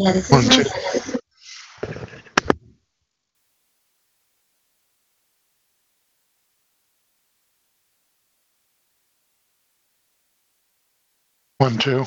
Yeah, this is nice. One, two.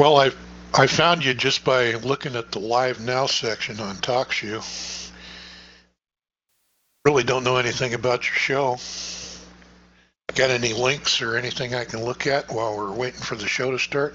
Well, I found you just by looking at the Live Now section on TalkShoe. Really don't know anything about your show. Got any links or anything I can look at while we're waiting for the show to start?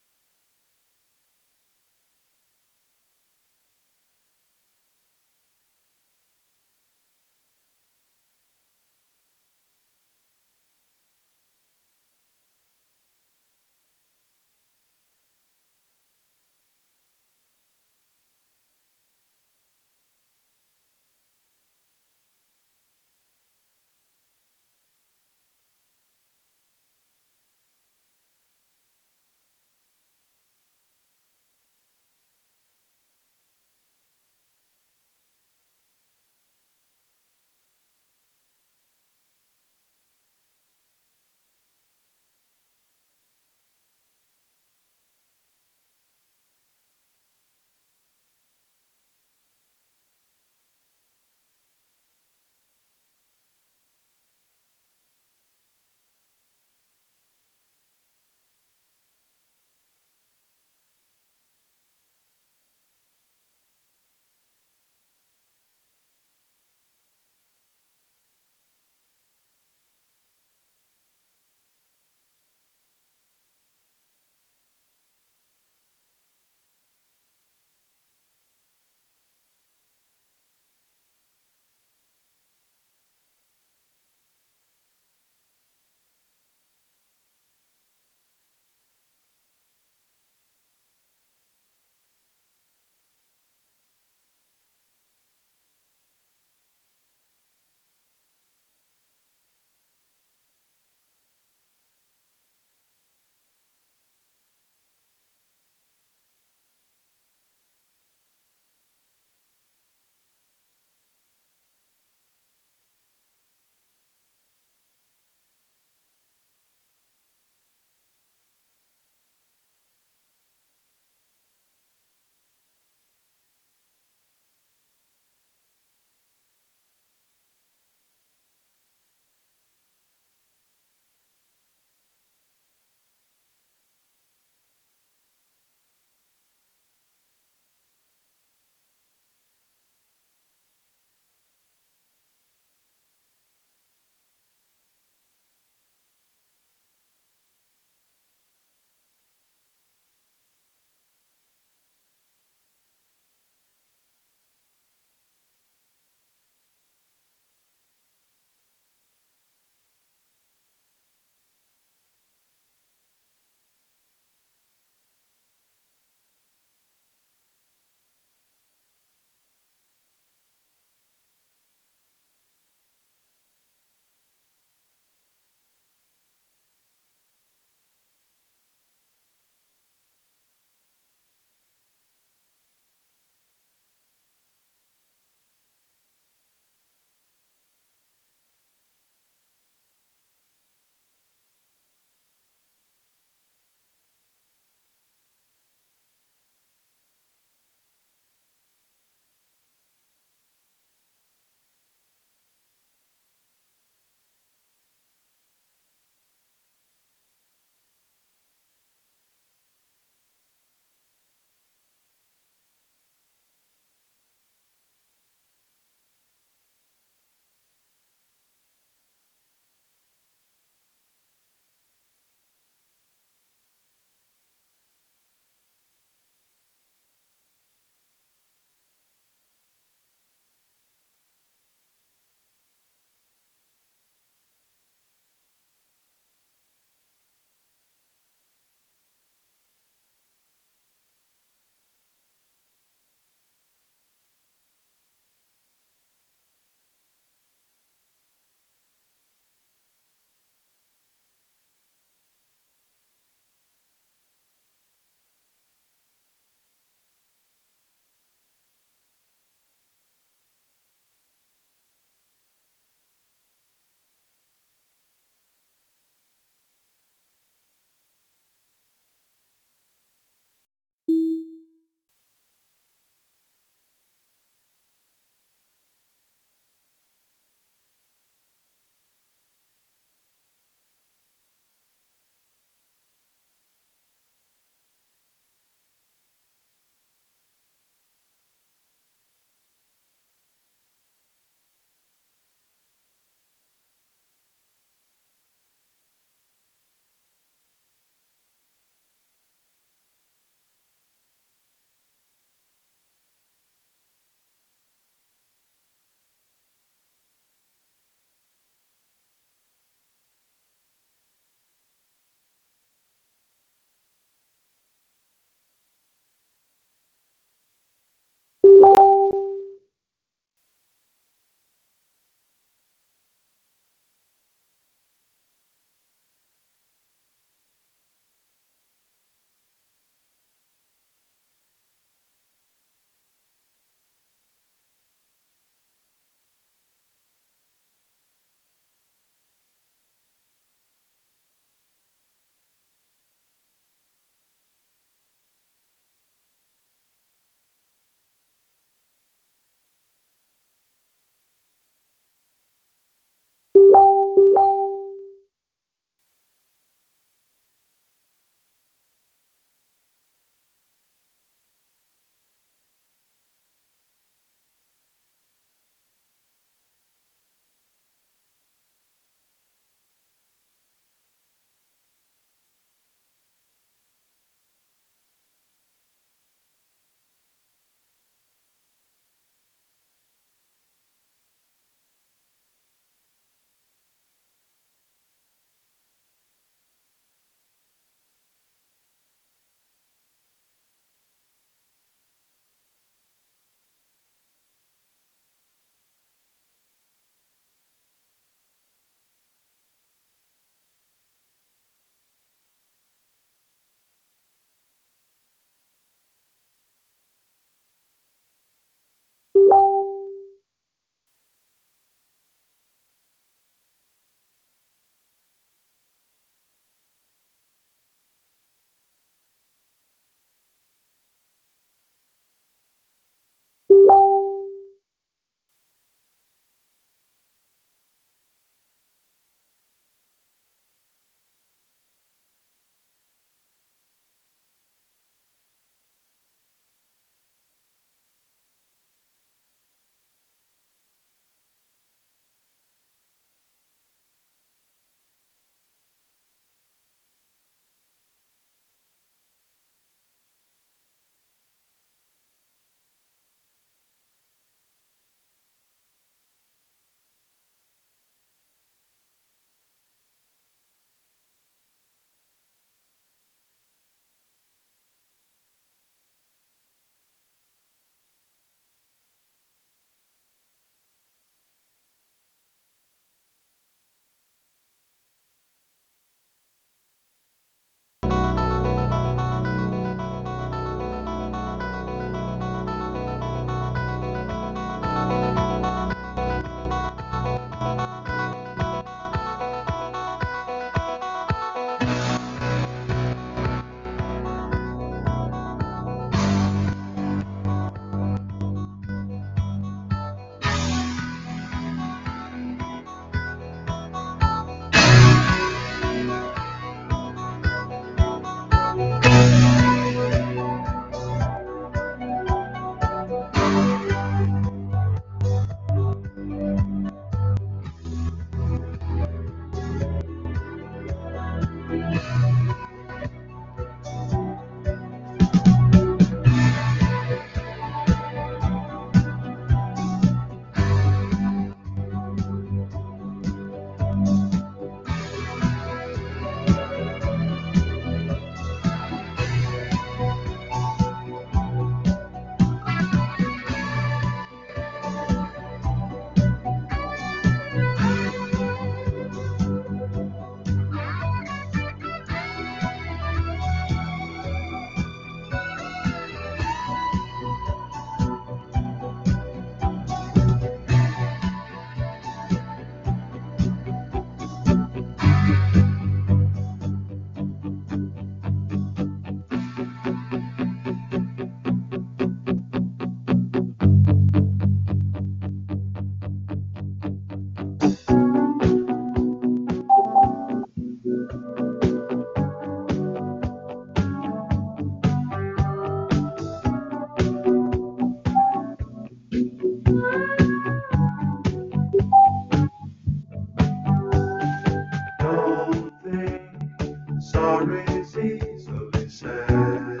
memories easily said.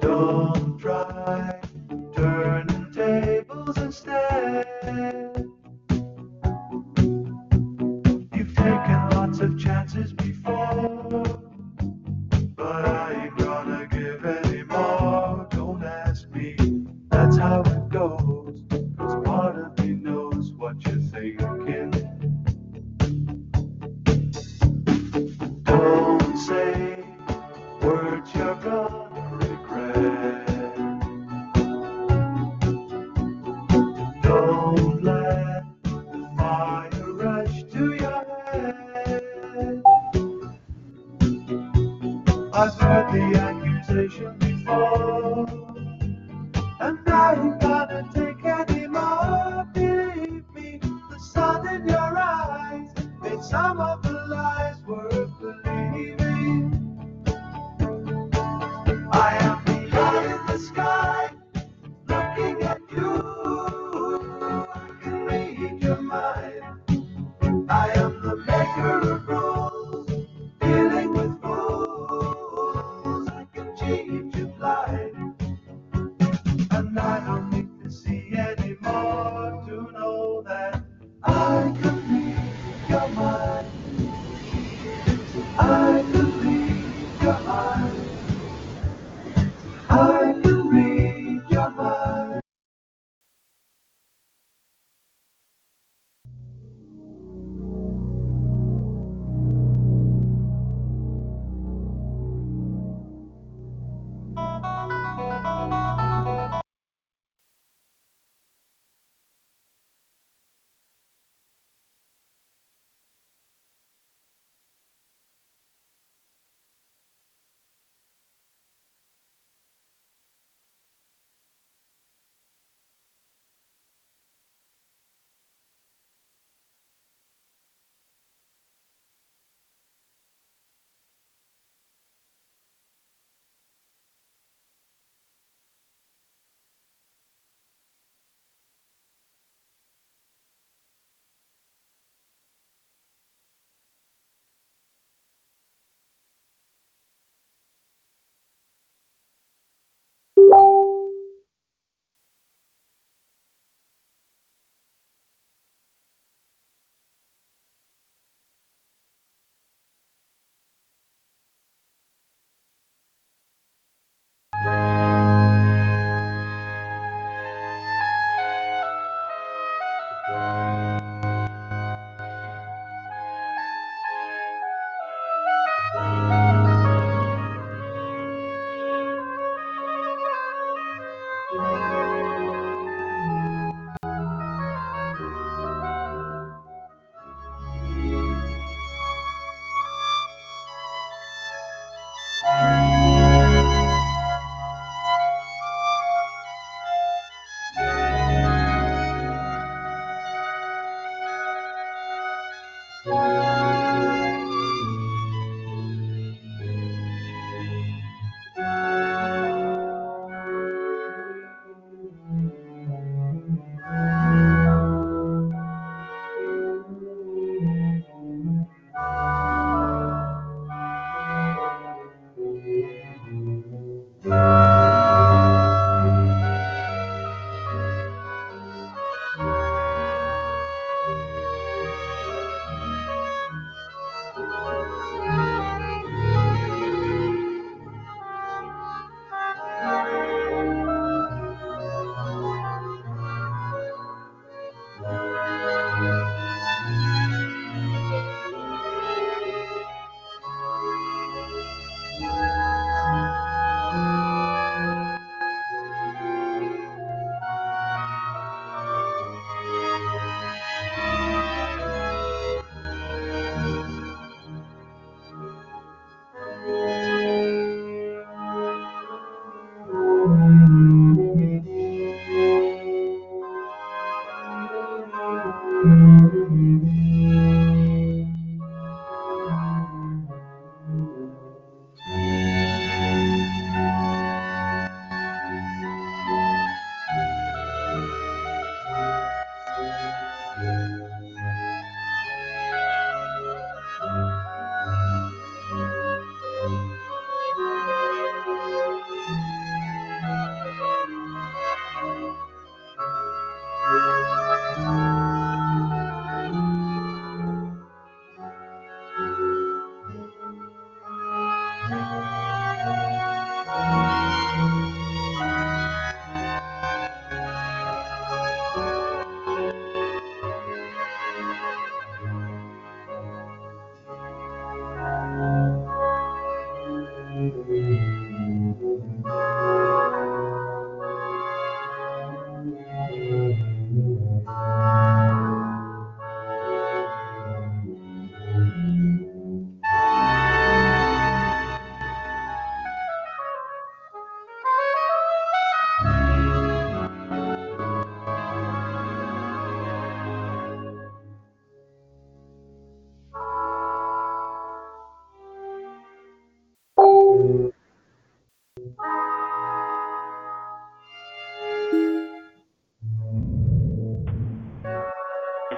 Don't try turning tables instead. You've taken lots of chances before, but I ain't gonna give any more. Don't ask me, that's how it goes, 'cause part of me knows what you're thinking. Don't say words you're gonna regret. Don't let the fire rush to your head. I've heard the accusation before, and I ain't gonna take any more. Believe me, the sun in your eyes made some of the lies worth believing. I am the eye in the sky, looking at you. I can read your mind. I am the maker of rules, dealing with fools. I can change your life, and I don't need to see anymore to know that I can read your mind. I can read your mind. I can read your mind.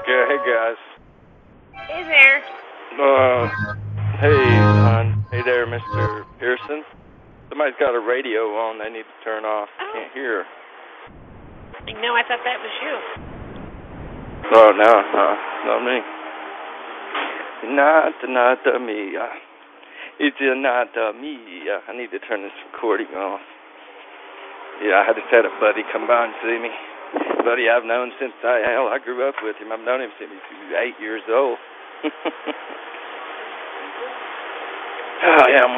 Yeah, hey guys. Hey there. Hey, hon. Hey there, Mr. Pearson. Somebody's got a radio on they need to turn off. Oh. Can't hear. No, I thought that was you. Oh, no, not me. Not me. It's not me. I need to turn this recording off. Yeah, I had just had a buddy come by and see me. Buddy I've known since I grew up with him. I've known him since he was 8 years old. Oh, yeah,